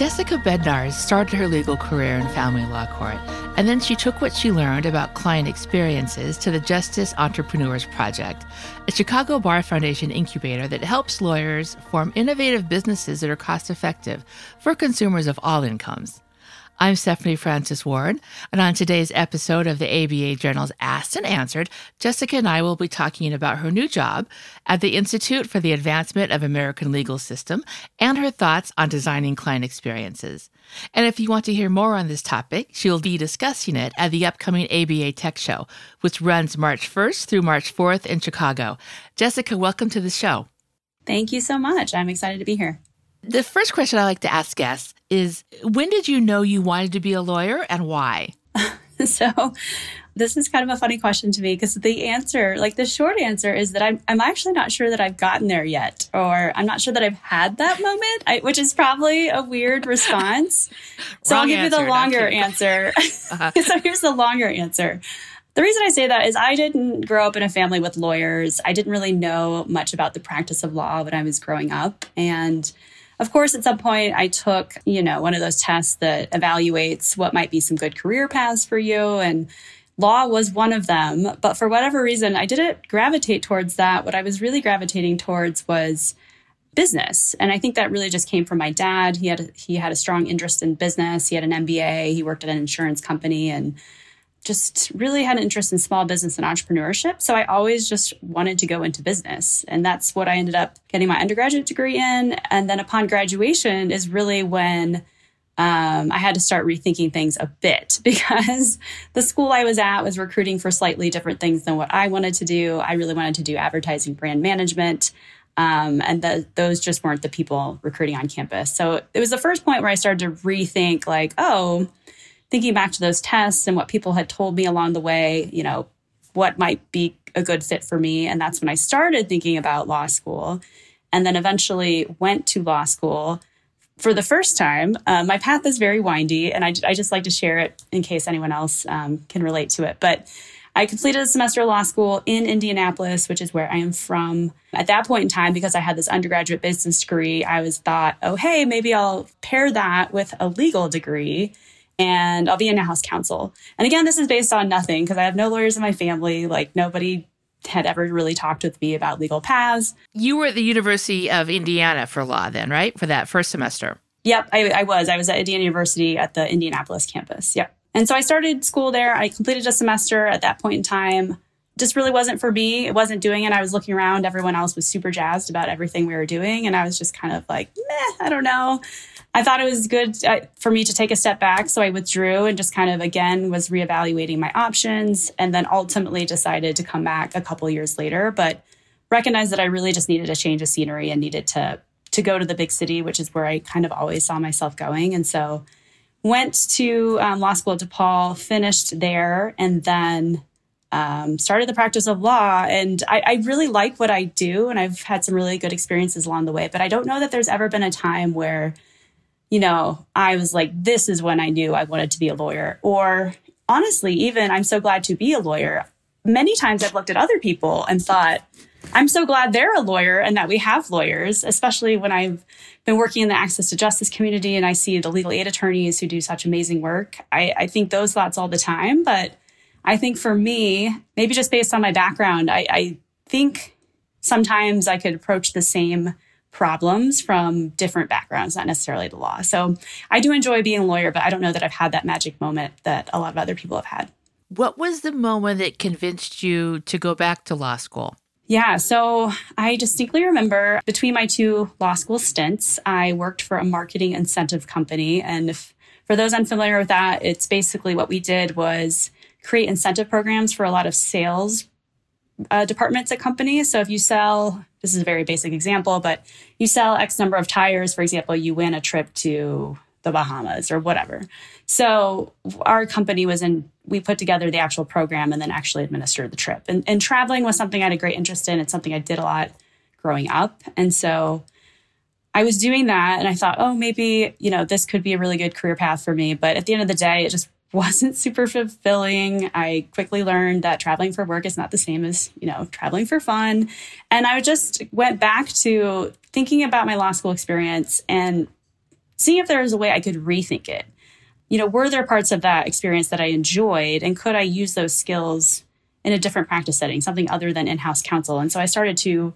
Jessica Bednarz started her legal career in family law court, and then she took what she learned about client experiences to the Justice Entrepreneurs Project, a Chicago Bar Foundation incubator that helps lawyers form innovative businesses that are cost-effective for consumers of all incomes. I'm Stephanie Francis-Warren, and on today's episode of the ABA Journal's Asked and Answered, Jessica and I will be talking about her new job at the Institute for the Advancement of American Legal System and her thoughts on designing client experiences. And if you want to hear more on this topic, she'll be discussing it at the upcoming ABA Tech Show, which runs March 1st through March 4th in Chicago. Jessica, welcome to the show. Thank you so much. I'm excited to be here. The first question I like to ask guests is, when did you know you wanted to be a lawyer and why? So this is kind of a funny question to me because the answer, like the short answer is that I'm actually not sure that I've gotten there yet, or I'm not sure that I've had that moment, which is probably a weird response. So I'll give you the longer answer. So here's the longer answer. The reason I say that is I didn't grow up in a family with lawyers. I didn't really know much about the practice of law when I was growing up. And of course, at some point I took, one of those tests that evaluates what might be some good career paths for you. And law was one of them. But for whatever reason, I didn't gravitate towards that. What I was really gravitating towards was business. And I think that really just came from my dad. He had a strong interest in business. He had an MBA. He worked at an insurance company and just really had an interest in small business and entrepreneurship. So I always just wanted to go into business. And that's what I ended up getting my undergraduate degree in. And then upon graduation is really when I had to start rethinking things a bit, because the school I was at was recruiting for slightly different things than what I wanted to do. I really wanted to do advertising, brand management. And those just weren't the people recruiting on campus. So it was the first point where I started to rethink thinking back to those tests and what people had told me along the way, what might be a good fit for me. And that's when I started thinking about law school, and then eventually went to law school for the first time. My path is very windy, and I just like to share it in case anyone else can relate to it. But I completed a semester of law school in Indianapolis, which is where I am from. At that point in time, because I had this undergraduate business degree, I thought, oh, hey, maybe I'll pair that with a legal degree and I'll be in a house counsel. And again, this is based on nothing because I have no lawyers in my family. Nobody had ever really talked with me about legal paths. You were at the University of Indiana for law then, right? For that first semester. Yep, I was. I was at Indiana University at the Indianapolis campus. Yep. And so I started school there. I completed a semester at that point in time. Just really wasn't for me. It wasn't doing it. I was looking around. Everyone else was super jazzed about everything we were doing. And I was just kind of meh, I don't know. I thought it was good for me to take a step back. So I withdrew and just kind of, again, was reevaluating my options, and then ultimately decided to come back a couple years later, but recognized that I really just needed a change of scenery and needed to go to the big city, which is where I kind of always saw myself going. And so went to law school at DePaul, finished there, and then started the practice of law. And I really like what I do, and I've had some really good experiences along the way, but I don't know that there's ever been a time where I was like, this is when I knew I wanted to be a lawyer. Or honestly, even I'm so glad to be a lawyer. Many times I've looked at other people and thought, I'm so glad they're a lawyer and that we have lawyers, especially when I've been working in the access to justice community and I see the legal aid attorneys who do such amazing work. I think those thoughts all the time. But I think for me, maybe just based on my background, I think sometimes I could approach the same problems from different backgrounds, not necessarily the law. So I do enjoy being a lawyer, but I don't know that I've had that magic moment that a lot of other people have had. What was the moment that convinced you to go back to law school? Yeah, so I distinctly remember between my two law school stints, I worked for a marketing incentive company. And for those unfamiliar with that, it's basically what we did was create incentive programs for a lot of sales departments at companies. So if you sell... This is a very basic example, but you sell X number of tires, for example, you win a trip to the Bahamas or whatever. So our company we put together the actual program and then actually administered the trip. And traveling was something I had a great interest in. It's something I did a lot growing up. And so I was doing that and I thought, oh, maybe, this could be a really good career path for me. But at the end of the day, it just wasn't super fulfilling. I quickly learned that traveling for work is not the same as, traveling for fun. And I just went back to thinking about my law school experience and seeing if there was a way I could rethink it. You know, were there parts of that experience that I enjoyed, and could I use those skills in a different practice setting, something other than in-house counsel? And so I started to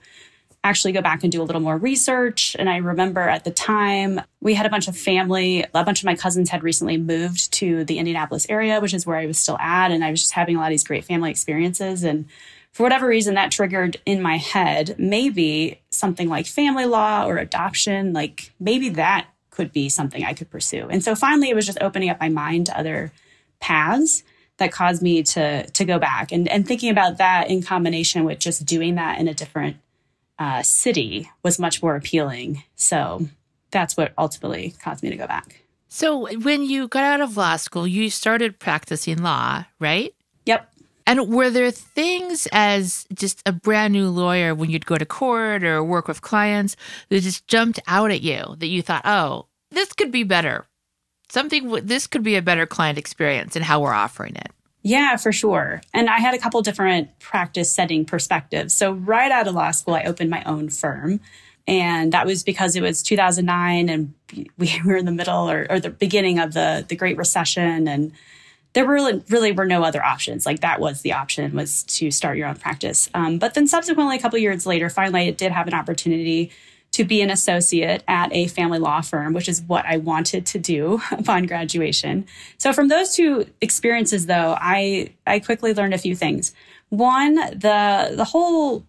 actually go back and do a little more research. And I remember at the time we had a bunch of my cousins had recently moved to the Indianapolis area, which is where I was still at. And I was just having a lot of these great family experiences. And for whatever reason, that triggered in my head, maybe something like family law or adoption, like maybe that could be something I could pursue. And so finally, it was just opening up my mind to other paths that caused me to go back and thinking about that in combination with just doing that in a different city was much more appealing. So that's what ultimately caused me to go back. So when you got out of law school, you started practicing law, right? Yep. And were there things as just a brand new lawyer when you'd go to court or work with clients that just jumped out at you that you thought, oh, this could be better? This could be a better client experience and how we're offering it. Yeah, for sure. And I had a couple different practice setting perspectives. So right out of law school, I opened my own firm. And that was because it was 2009 and we were in the middle or the beginning of the Great Recession. And there really were no other options. Like that was the option, was to start your own practice. But then subsequently, a couple years later, finally, I did have an opportunity to be an associate at a family law firm, which is what I wanted to do upon graduation. So from those two experiences, though, I quickly learned a few things. One, the whole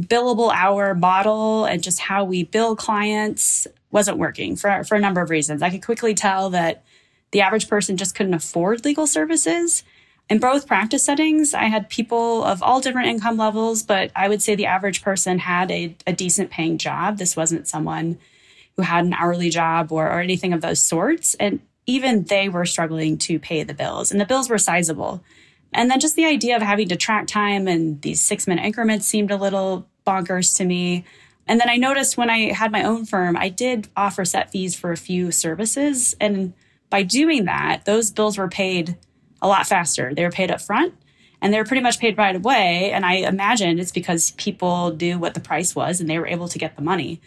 billable hour model and just how we bill clients wasn't working for a number of reasons. I could quickly tell that the average person just couldn't afford legal services. In both practice settings, I had people of all different income levels, but I would say the average person had a decent paying job. This wasn't someone who had an hourly job or anything of those sorts. And even they were struggling to pay the bills. And the bills were sizable. And then just the idea of having to track time in these 6-minute increments seemed a little bonkers to me. And then I noticed when I had my own firm, I did offer set fees for a few services. And by doing that, those bills were paid a lot faster. They were paid up front and they were pretty much paid right away. And I imagine it's because people knew what the price was and they were able to get the money.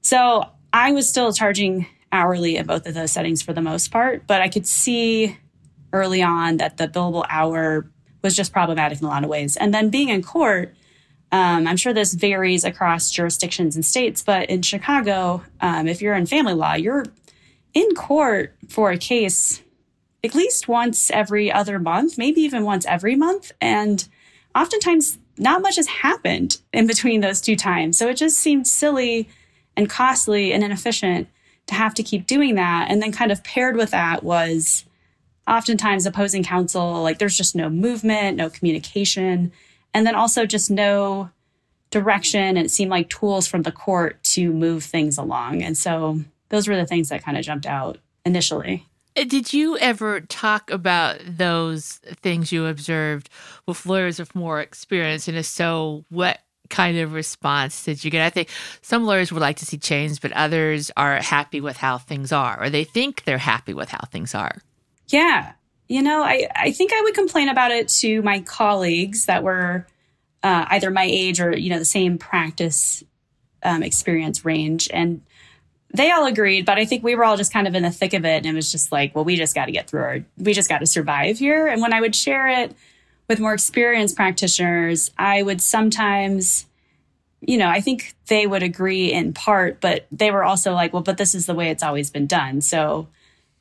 So I was still charging hourly in both of those settings for the most part, but I could see early on that the billable hour was just problematic in a lot of ways. And then being in court, I'm sure this varies across jurisdictions and states, but in Chicago, if you're in family law, you're in court for a case at least once every other month, maybe even once every month. And oftentimes not much has happened in between those two times. So it just seemed silly and costly and inefficient to have to keep doing that. And then kind of paired with that was oftentimes opposing counsel, like there's just no movement, no communication, and then also just no direction. And it seemed like tools from the court to move things along. And so those were the things that kind of jumped out initially. Did you ever talk about those things you observed with lawyers with more experience? And if so, what kind of response did you get? I think some lawyers would like to see change, but others are happy with how things are, or they think they're happy with how things are. Yeah. You know, I think I would complain about it to my colleagues that were either my age or, you know, the same practice experience range. And they all agreed, but I think we were all just kind of in the thick of it. And it was just like, well, we just got to survive here. And when I would share it with more experienced practitioners, I would sometimes, you know, I think they would agree in part, but they were also like, well, but this is the way it's always been done. So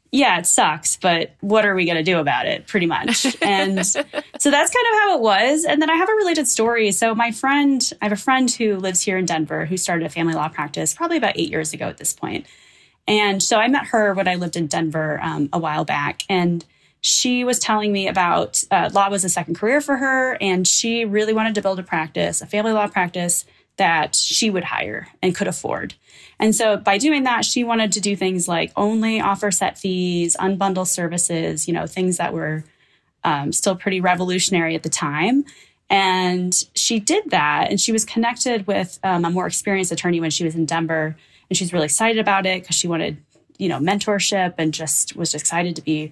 yeah, it sucks, but what are we going to do about it? Pretty much. And so that's kind of how it was. And then I have a related story. So I have a friend who lives here in Denver who started a family law practice probably about 8 years ago at this point. And so I met her when I lived in Denver a while back. And she was telling me about law was a second career for her. And she really wanted to build a practice, a family law practice that she would hire and could afford. And so by doing that, she wanted to do things like only offer set fees, unbundle services, you know, things that were still pretty revolutionary at the time. And she did that. And she was connected with a more experienced attorney when she was in Denver. And she's really excited about it because she wanted, you know, mentorship and just was excited to be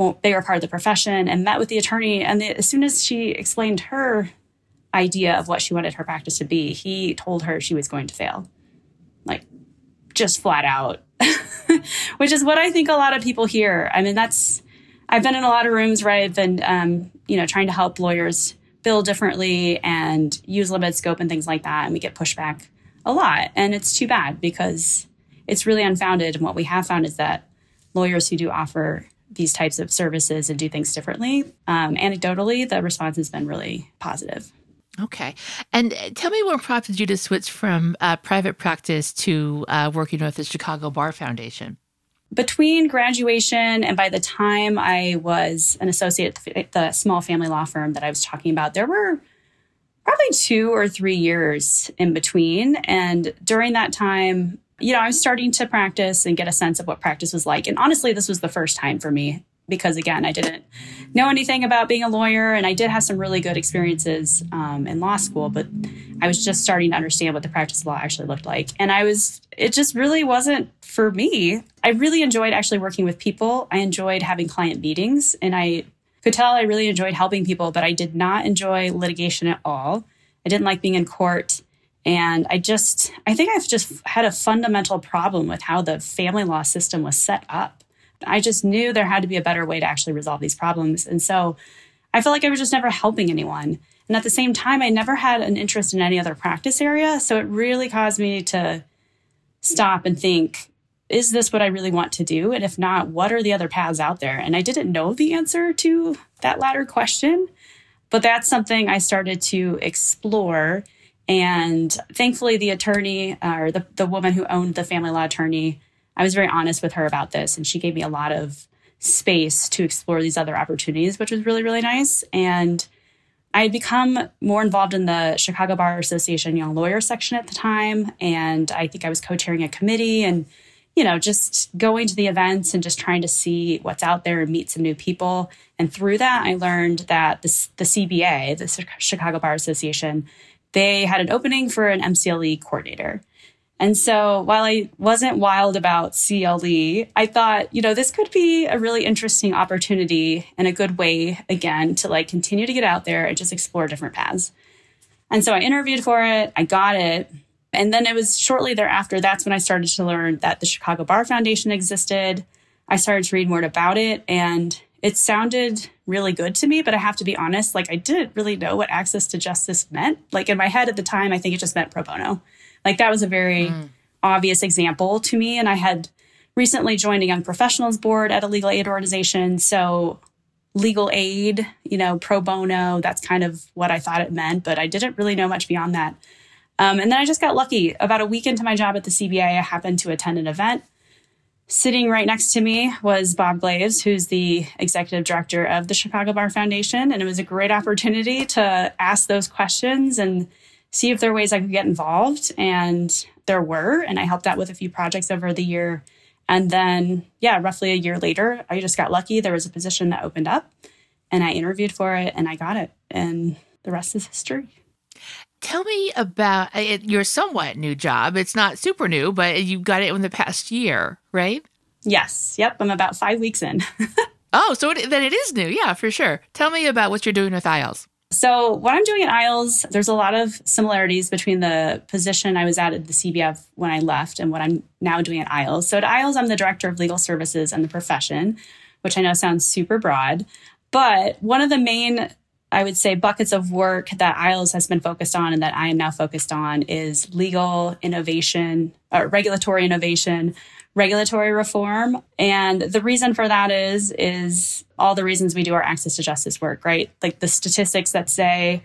a bigger part of the profession, and met with the attorney. And as soon as she explained her idea of what she wanted her practice to be, he told her she was going to fail. Like, just flat out. which is what I think a lot of people hear. I mean, I've been in a lot of rooms where I've been, trying to help lawyers bill differently and use limited scope and things like that. And we get pushback a lot. And it's too bad because it's really unfounded. And what we have found is that lawyers who do offer these types of services and do things differently, anecdotally, the response has been really positive. Okay. And tell me what prompted you to switch from private practice to working with the Chicago Bar Foundation? Between graduation and by the time I was an associate at the small family law firm that I was talking about, there were probably 2 or 3 years in between. And during that time, I was starting to practice and get a sense of what practice was like. And honestly, this was the first time for me because, again, I didn't know anything about being a lawyer. And I did have some really good experiences in law school, but I was just starting to understand what the practice of law actually looked like. And it just really wasn't for me. I really enjoyed actually working with people. I enjoyed having client meetings, and I could tell I really enjoyed helping people, but I did not enjoy litigation at all. I didn't like being in court. And I think I've just had a fundamental problem with how the family law system was set up. I just knew there had to be a better way to actually resolve these problems. And so I felt like I was just never helping anyone. And at the same time, I never had an interest in any other practice area. So it really caused me to stop and think, is this what I really want to do? And if not, what are the other paths out there? And I didn't know the answer to that latter question, but that's something I started to explore. And thankfully, the attorney or the woman who owned the family law attorney, I was very honest with her about this. And she gave me a lot of space to explore these other opportunities, which was really, really nice. And I had become more involved in the Chicago Bar Association Young Lawyer section at the time. And I think I was co-chairing a committee and, just going to the events and just trying to see what's out there and meet some new people. And through that, I learned that the CBA, the Chicago Bar Association, they had an opening for an MCLE coordinator. And so while I wasn't wild about CLE, I thought, this could be a really interesting opportunity and a good way, again, to continue to get out there and just explore different paths. And so I interviewed for it. I got it. And then it was shortly thereafter, that's when I started to learn that the Chicago Bar Foundation existed. I started to read more about it. And it sounded really good to me, but I have to be honest, I didn't really know what access to justice meant. In my head at the time, I think it just meant pro bono. That was a very obvious example to me. And I had recently joined a young professionals board at a legal aid organization. So legal aid, pro bono, that's kind of what I thought it meant, but I didn't really know much beyond that. And then I just got lucky. About a week into my job at the CBA, I happened to attend an event. Sitting right next to me was Bob Glaves, who's the executive director of the Chicago Bar Foundation. And it was a great opportunity to ask those questions and see if there are ways I could get involved. And there were, and I helped out with a few projects over the year. And then, roughly a year later, I just got lucky. There was a position that opened up and I interviewed for it and I got it. And the rest is history. Tell me about your somewhat new job. It's not super new, but you got it in the past year, right? Yes. Yep. I'm about 5 weeks in. Oh, so then it is new. Yeah, for sure. Tell me about what you're doing with IELTS. So what I'm doing at IELTS, there's a lot of similarities between the position I was at the CBF when I left and what I'm now doing at IELTS. So at IELTS, I'm the Director of Legal Services and the Profession, which I know sounds super broad. But one of the main buckets of work that IELTS has been focused on and that I am now focused on is legal innovation, regulatory innovation, regulatory reform. And the reason for that is all the reasons we do our access to justice work, right? The statistics that say,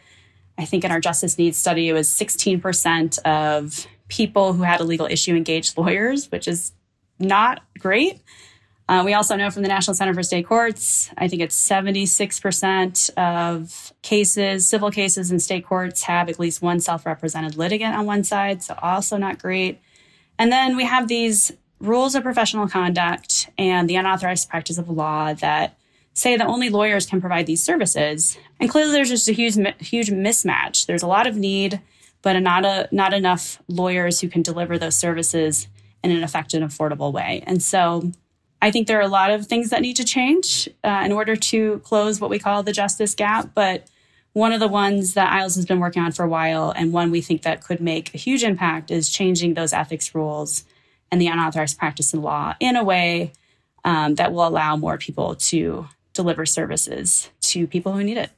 I think in our justice needs study, it was 16% of people who had a legal issue engaged lawyers, which is not great. We also know from the National Center for State Courts, I think it's 76% of cases, civil cases in state courts have at least one self-represented litigant on one side, so also not great. And then we have these rules of professional conduct and the unauthorized practice of law that say that only lawyers can provide these services. And clearly there's just a huge mismatch. There's a lot of need, but not enough lawyers who can deliver those services in an effective and affordable way. And so I think there are a lot of things that need to change in order to close what we call the justice gap. But one of the ones that IELTS has been working on for a while, and one we think that could make a huge impact, is changing those ethics rules and the unauthorized practice of law in a way that will allow more people to deliver services to people who need it.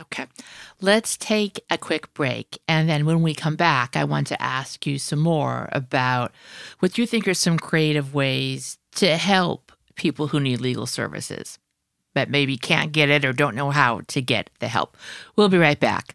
Okay. Let's take a quick break. And then when we come back, I want to ask you some more about what you think are some creative ways to help people who need legal services, but maybe can't get it or don't know how to get the help. We'll be right back.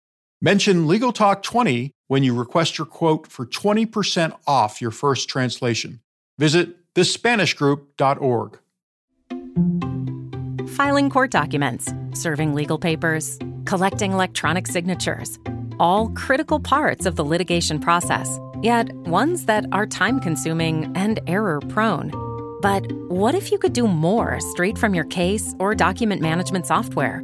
Mention Legal Talk 20 when you request your quote for 20% off your first translation. Visit thespanishgroup.org. Filing court documents, serving legal papers, collecting electronic signatures, all critical parts of the litigation process, yet ones that are time-consuming and error-prone. But what if you could do more straight from your case or document management software?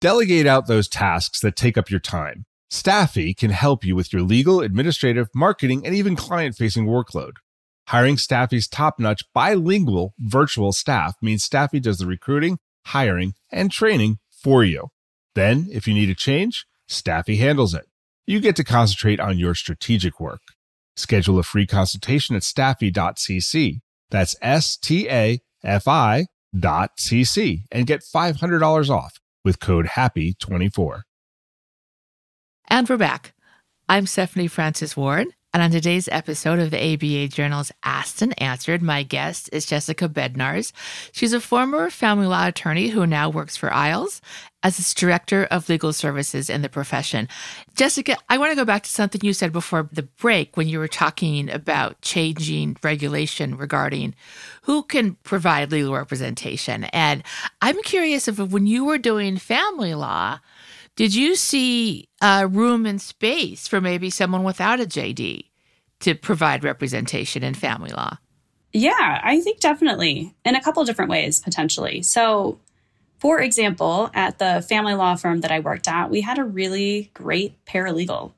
Delegate out those tasks that take up your time. Staffy can help you with your legal, administrative, marketing, and even client-facing workload. Hiring Staffy's top-notch bilingual virtual staff means Staffy does the recruiting, hiring, and training for you. Then, if you need a change, Staffy handles it. You get to concentrate on your strategic work. Schedule a free consultation at staffy.cc. That's STAFI.cc and get $500 off with code HAPPY24. And we're back. I'm Stephanie Francis-Warren, and on today's episode of the ABA Journal's Asked and Answered, my guest is Jessica Bednarz. She's a former family law attorney who now works for IELTS as its director of legal services in the profession. Jessica, I want to go back to something you said before the break when you were talking about changing regulation regarding who can provide legal representation. And I'm curious if when you were doing family law, did you see room and space for maybe someone without a JD to provide representation in family law? Yeah, I think definitely in a couple of different ways, potentially. So, for example, at the family law firm that I worked at, we had a really great paralegal.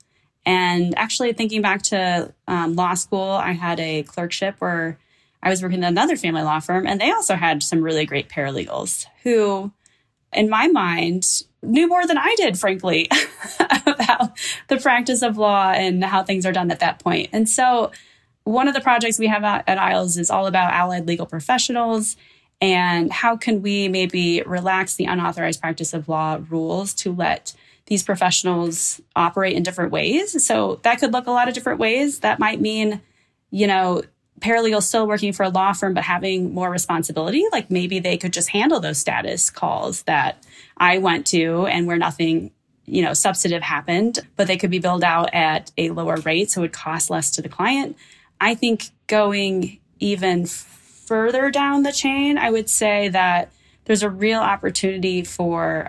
And actually, thinking back to law school, I had a clerkship where I was working at another family law firm, and they also had some really great paralegals who, in my mind, knew more than I did, frankly, about the practice of law and how things are done at that point. And so one of the projects we have at IELTS is all about allied legal professionals. And how can we maybe relax the unauthorized practice of law rules to let these professionals operate in different ways? So that could look a lot of different ways. That might mean, you know, paralegals still working for a law firm, but having more responsibility. Like maybe they could just handle those status calls that I went to and where nothing, you know, substantive happened, but they could be billed out at a lower rate. So it would cost less to the client. I think going even further down the chain, I would say that there's a real opportunity for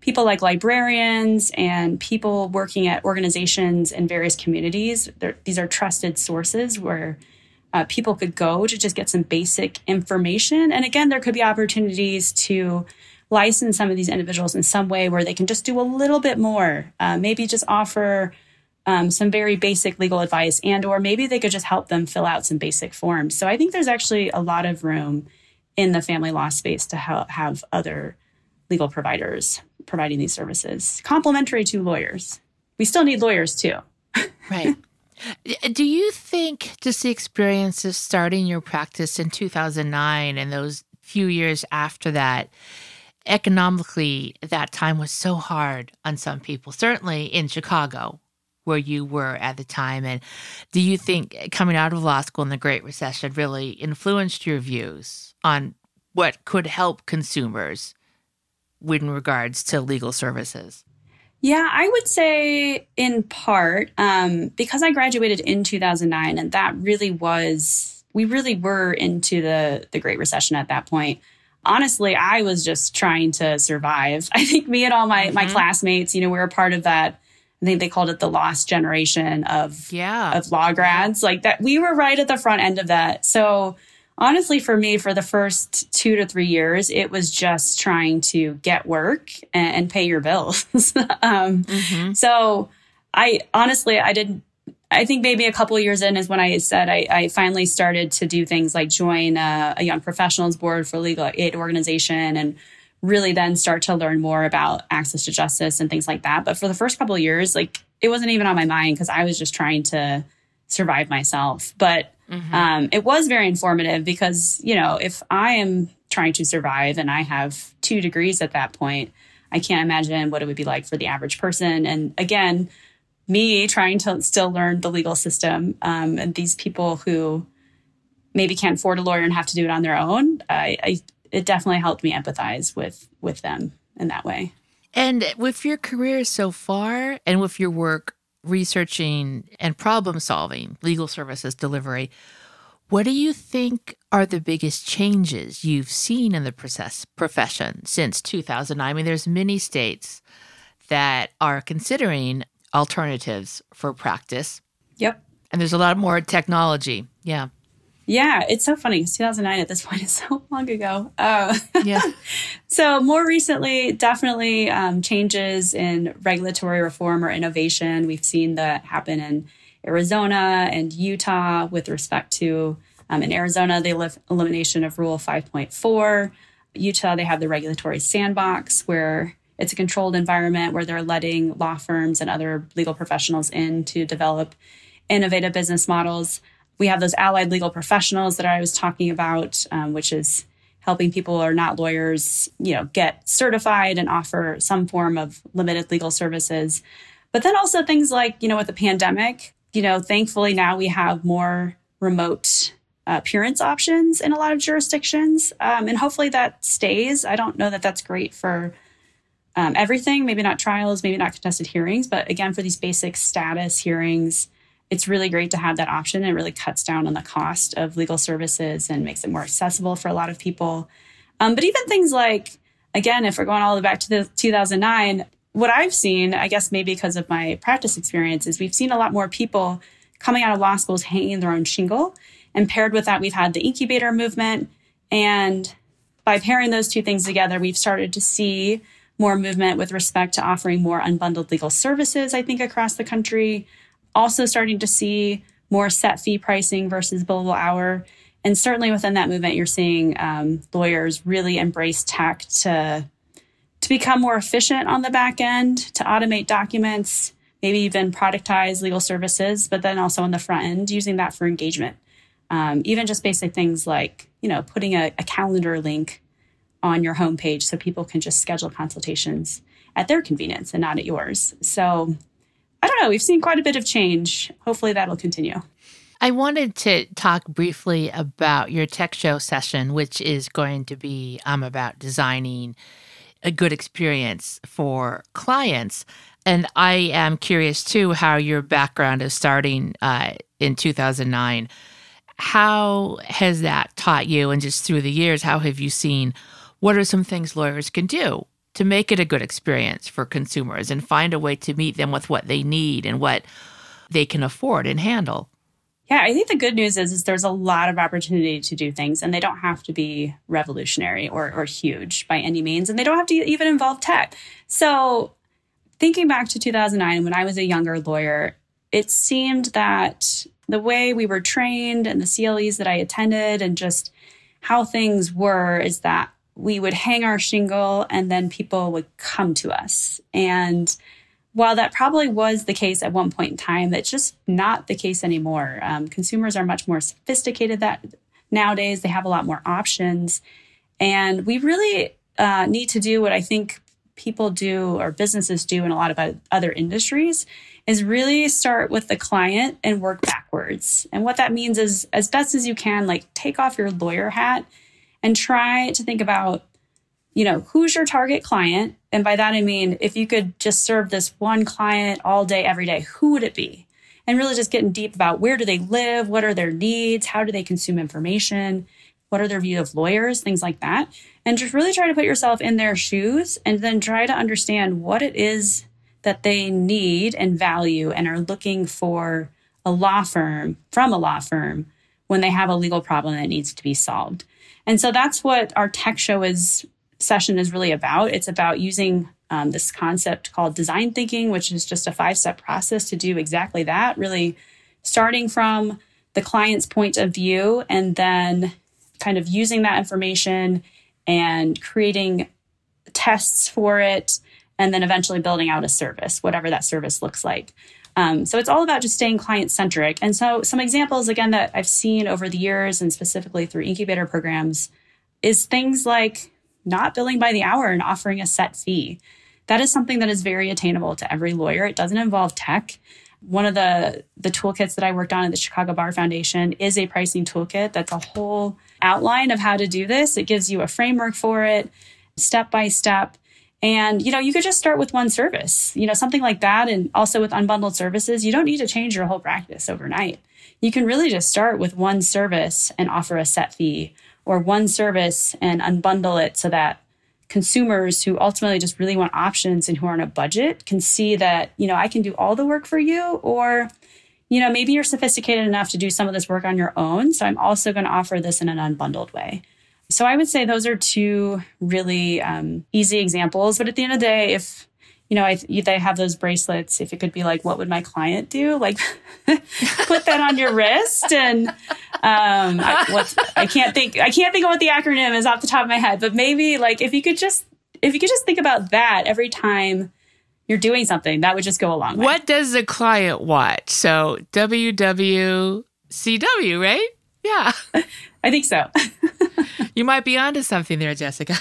people like librarians and people working at organizations in various communities. These are trusted sources where people could go to just get some basic information. And again, there could be opportunities to license some of these individuals in some way where they can just do a little bit more, maybe just offer some very basic legal advice, and or maybe they could just help them fill out some basic forms. So I think there's actually a lot of room in the family law space to have other legal providers providing these services, complementary to lawyers. We still need lawyers too. Right. Do you think just the experience of starting your practice in 2009 and those few years after that, economically, that time was so hard on some people, certainly in Chicago, where you were at the time? And do you think coming out of law school in the Great Recession really influenced your views on what could help consumers in regards to legal services? Yeah, I would say in part, because I graduated in 2009, and that really was, we really were into the Great Recession at that point. Honestly, I was just trying to survive. I think me and all my classmates, you know, we were part of that. I think they called it the lost generation of law grads, like that. We were right at the front end of that. So honestly, for me, for the first 2 to 3 years, it was just trying to get work and pay your bills. So I think maybe a couple of years in is when I said I finally started to do things like join a young professionals board for legal aid organization and really then start to learn more about access to justice and things like that. But for the first couple of years, like it wasn't even on my mind because I was just trying to survive myself. But it was very informative because, you know, if I am trying to survive and I have 2 degrees at that point, I can't imagine what it would be like for the average person. And again, me trying to still learn the legal system and these people who maybe can't afford a lawyer and have to do it on their own, it definitely helped me empathize with them in that way. And with your career so far and with your work researching and problem solving legal services delivery, what do you think are the biggest changes you've seen in the profession since 2009? I mean, there's many states that are considering alternatives for practice. Yep. And there's a lot more technology. Yeah. Yeah, it's so funny. 2009 at this point is so long ago. So more recently, definitely changes in regulatory reform or innovation. We've seen that happen in Arizona and Utah with respect to, in Arizona, the elimination of Rule 5.4. Utah, they have the regulatory sandbox where it's a controlled environment where they're letting law firms and other legal professionals in to develop innovative business models. We have those allied legal professionals that I was talking about, which is helping people who are not lawyers, you know, get certified and offer some form of limited legal services. But then also things like, you know, with the pandemic, you know, thankfully now we have more remote appearance options in a lot of jurisdictions. And hopefully that stays. I don't know that that's great for everything, maybe not trials, maybe not contested hearings. But again, for these basic status hearings, it's really great to have that option. It really cuts down on the cost of legal services and makes it more accessible for a lot of people. But even things like, again, if we're going all the way back to 2009, what I've seen, I guess maybe because of my practice experience, is we've seen a lot more people coming out of law schools hanging their own shingle. And paired with that, we've had the incubator movement. And by pairing those two things together, we've started to see more movement with respect to offering more unbundled legal services, I think, across the country. Also starting to see more set fee pricing versus billable hour. And certainly within that movement, you're seeing lawyers really embrace tech to become more efficient on the back end, to automate documents, maybe even productize legal services, but then also on the front end, using that for engagement. Even just basic things like, you know, putting a calendar link on your homepage so people can just schedule consultations at their convenience and not at yours. So I don't know. We've seen quite a bit of change. Hopefully that'll continue. I wanted to talk briefly about your tech show session, which is going to be about designing a good experience for clients. And I am curious, too, how your background of starting in 2009, how has that taught you? And just through the years, how have you seen what are some things lawyers can do to make it a good experience for consumers and find a way to meet them with what they need and what they can afford and handle? Yeah, I think the good news is there's a lot of opportunity to do things, and they don't have to be revolutionary or huge by any means, and they don't have to even involve tech. So thinking back to 2009, when I was a younger lawyer, it seemed that the way we were trained and the CLEs that I attended and just how things were is that we would hang our shingle and then people would come to us. And while that probably was the case at one point in time, that's just not the case anymore. Consumers are much more sophisticated that nowadays. They have a lot more options. And we really need to do what I think people do or businesses do in a lot of other industries is really start with the client and work backwards. And what that means is as best as you can, like take off your lawyer hat and try to think about you know, who's your target client? And by that, I mean, if you could just serve this one client all day, every day, who would it be? And really just getting deep about where do they live? What are their needs? How do they consume information? What are their view of lawyers? Things like that. And just really try to put yourself in their shoes and then try to understand what it is that they need and value and are looking for a law firm, from a law firm, when they have a legal problem that needs to be solved. And so that's what our tech show session is really about. It's about using this concept called design thinking, which is just a 5-step process to do exactly that, really starting from the client's point of view and then kind of using that information and creating tests for it, and then eventually building out a service, whatever that service looks like. So it's all about just staying client-centric. And so some examples, again, that I've seen over the years and specifically through incubator programs is things like not billing by the hour and offering a set fee. That is something that is very attainable to every lawyer. It doesn't involve tech. One of the toolkits that I worked on at the Chicago Bar Foundation is a pricing toolkit. That's a whole outline of how to do this. It gives you a framework for it, step by step. And, you know, you could just start with one service, you know, something like that. And also with unbundled services, you don't need to change your whole practice overnight. You can really just start with one service and offer a set fee, or one service and unbundle it so that consumers who ultimately just really want options and who are on a budget can see that, you know, I can do all the work for you, or, you know, maybe you're sophisticated enough to do some of this work on your own. So I'm also going to offer this in an unbundled way. So I would say those are two really easy examples. But at the end of the day, if, you know, they have those bracelets, if it could be like, what would my client do? Like, put that on your wrist. And I can't think of what the acronym is off the top of my head. But maybe like if you could just think about that every time you're doing something, that would just go a long way. What does the client want? So WWCW, right? Yeah. I think so. You might be onto something there, Jessica.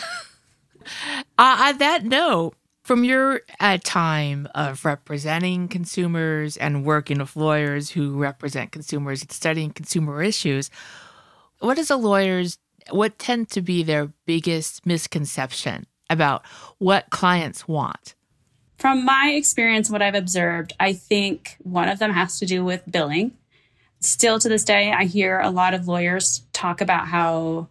On that note, from your time of representing consumers and working with lawyers who represent consumers and studying consumer issues, what tends to be their biggest misconception about what clients want? From my experience, what I've observed, I think one of them has to do with billing. Still to this day, I hear a lot of lawyers talk about how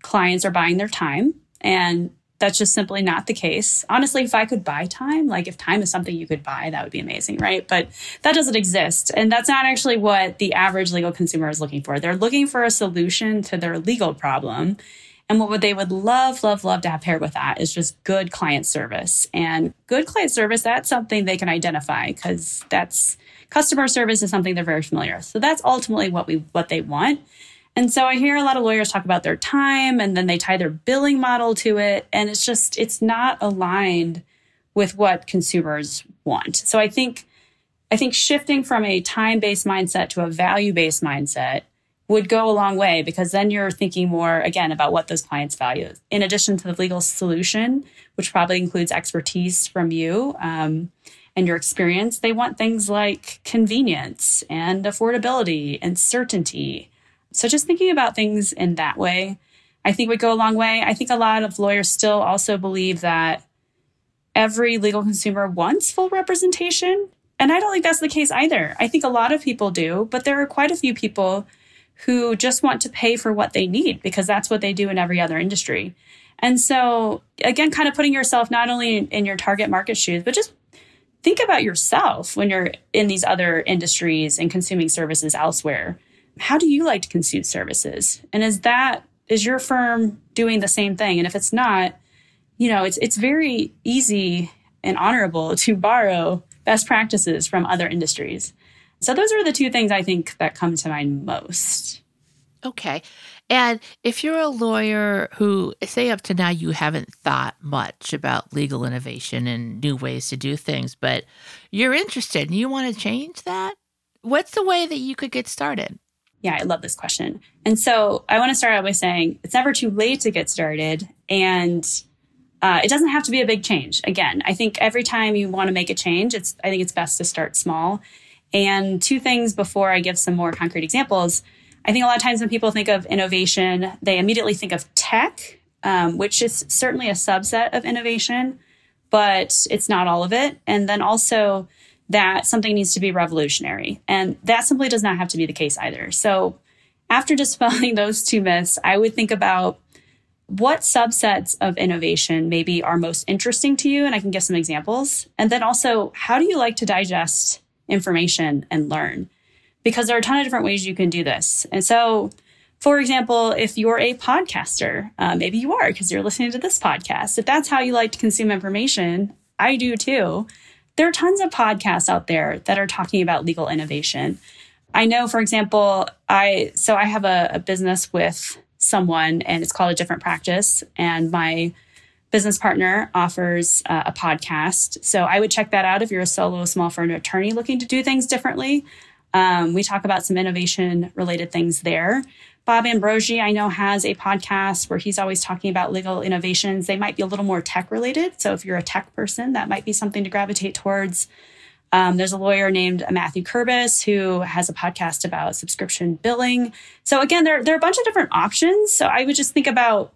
clients are buying their time, and that's just simply not the case. Honestly, if I could buy time, like if time is something you could buy, that would be amazing, right? But that doesn't exist. And that's not actually what the average legal consumer is looking for. They're looking for a solution to their legal problem. And what they would love, love, love to have paired with that is just good client service. And good client service, that's something they can identify, because that's customer service is something they're very familiar with. So that's ultimately what they want. And so I hear a lot of lawyers talk about their time, and then they tie their billing model to it. And it's just, it's not aligned with what consumers want. So I think shifting from a time-based mindset to a value-based mindset would go a long way, because then you're thinking more, again, about what those clients value. In addition to the legal solution, which probably includes expertise from you and your experience, they want things like convenience and affordability and certainty. So just thinking about things in that way, I think would go a long way. I think a lot of lawyers still also believe that every legal consumer wants full representation. And I don't think that's the case either. I think a lot of people do, but there are quite a few people who just want to pay for what they need, because that's what they do in every other industry. And so, again, kind of putting yourself not only in your target market shoes, but just think about yourself when you're in these other industries and consuming services elsewhere. How do you like to consume services? And is your firm doing the same thing? And if it's not, you know, it's very easy and honorable to borrow best practices from other industries. So those are the two things I think that come to mind most. Okay. And if you're a lawyer who, say up to now, you haven't thought much about legal innovation and new ways to do things, but you're interested and you want to change that, what's the way that you could get started? Yeah, I love this question. And so I want to start out by saying it's never too late to get started. And it doesn't have to be a big change. Again, I think every time you want to make a change, I think it's best to start small. And two things before I give some more concrete examples. I think a lot of times when people think of innovation, they immediately think of tech which is certainly a subset of innovation, but it's not all of it. And then also that something needs to be revolutionary. And that simply does not have to be the case either. So after dispelling those two myths, I would think about what subsets of innovation maybe are most interesting to you, and I can give some examples. And then also, how do you like to digest information and learn? Because there are a ton of different ways you can do this. And so, for example, if you're a podcaster, maybe you are because you're listening to this podcast. If that's how you like to consume information, I do too. There are tons of podcasts out there that are talking about legal innovation. I know, for example, I have a business with someone and it's called A Different Practice. And my business partner offers a podcast. So I would check that out if you're a solo small firm attorney looking to do things differently. We talk about some innovation related things there. Bob Ambrosi, I know, has a podcast where he's always talking about legal innovations. They might be a little more tech related. So if you're a tech person, that might be something to gravitate towards. There's a lawyer named Matthew Kerbis who has a podcast about subscription billing. So again, there are a bunch of different options. So I would just think about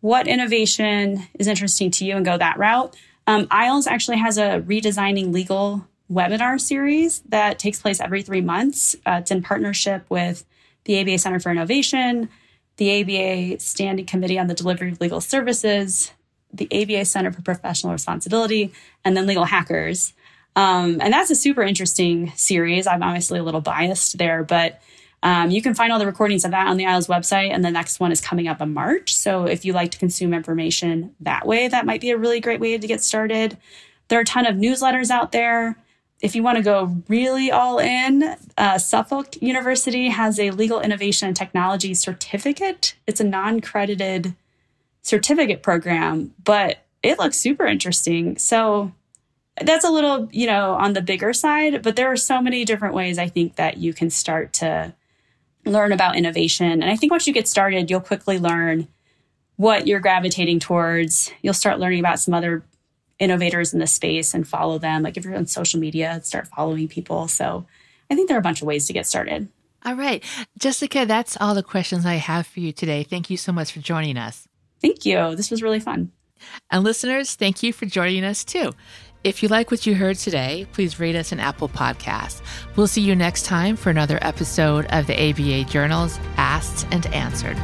what innovation is interesting to you and go that route. IELTS actually has a Redesigning Legal webinar series that takes place every 3 months. It's in partnership with the ABA Center for Innovation, the ABA Standing Committee on the Delivery of Legal Services, the ABA Center for Professional Responsibility, and then Legal Hackers. And that's a super interesting series. I'm obviously a little biased there, but you can find all the recordings of that on the IELTS website. And the next one is coming up in March. So if you like to consume information that way, that might be a really great way to get started. There are a ton of newsletters out there. If you want to go really all in, Suffolk University has a Legal Innovation and Technology Certificate. It's a non-credited certificate program, but it looks super interesting. So that's a little, on the bigger side, but there are so many different ways I think that you can start to learn about innovation. And I think once you get started, you'll quickly learn what you're gravitating towards. You'll start learning about some other innovators in the space and follow them. Like if you're on social media, start following people. So I think there are a bunch of ways to get started. All right. Jessica, that's all the questions I have for you today. Thank you so much for joining us. Thank you. This was really fun. And listeners, thank you for joining us too. If you like what you heard today, please rate us on Apple Podcasts. We'll see you next time for another episode of the ABA Journal's Asked and Answered.